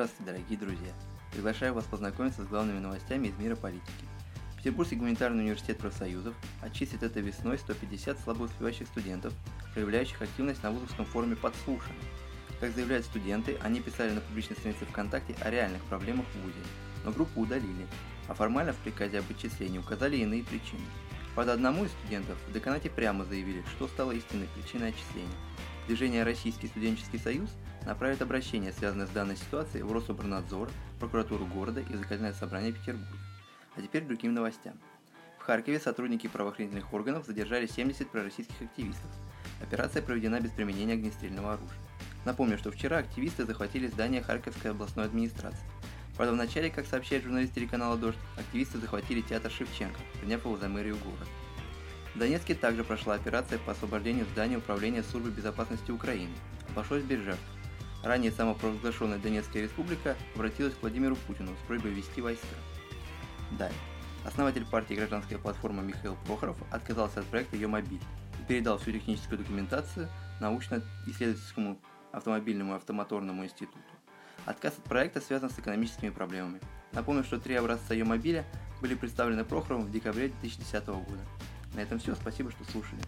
Здравствуйте, дорогие друзья! Приглашаю вас познакомиться с главными новостями из мира политики. Петербургский гуманитарный университет профсоюзов отчислит этой весной 150 слабоуспевающих студентов, проявляющих активность на вузовском форуме «Подслушано». Как заявляют студенты, они писали на публичной странице ВКонтакте о реальных проблемах в вузе, но группу удалили, а формально в приказе об отчислении указали иные причины. Правда, одному из студентов в деканате прямо заявили, что стало истинной причиной отчисления. Движение «Российский студенческий союз» направит обращение, связанное с данной ситуацией, в Рособрнадзор, прокуратуру города и в Законодательное собрание Петербурга. А теперь к другим новостям. В Харькове сотрудники правоохранительных органов задержали 70 пророссийских активистов. Операция проведена без применения огнестрельного оружия. Напомню, что вчера активисты захватили здание Харьковской областной администрации. Правда, вначале, как сообщает журналист телеканала «Дождь», активисты захватили театр Шевченко, приняв его за мэрию города. В Донецке также прошла операция по освобождению здания Управления Службы безопасности Украины. Обошлось без жертв. Ранее самопровозглашенная Донецкая республика обратилась к Владимиру Путину с просьбой ввести войска. Далее. Основатель партии «Гражданская платформа» Михаил Прохоров отказался от проекта «Ё-мобиль» и передал всю техническую документацию Научно-исследовательскому автомобильному и автомоторному институту. Отказ от проекта связан с экономическими проблемами. Напомню, что 3 образца «Ё-мобиля» были представлены Прохоровым в декабре 2010 года. На этом все. Спасибо, что слушали.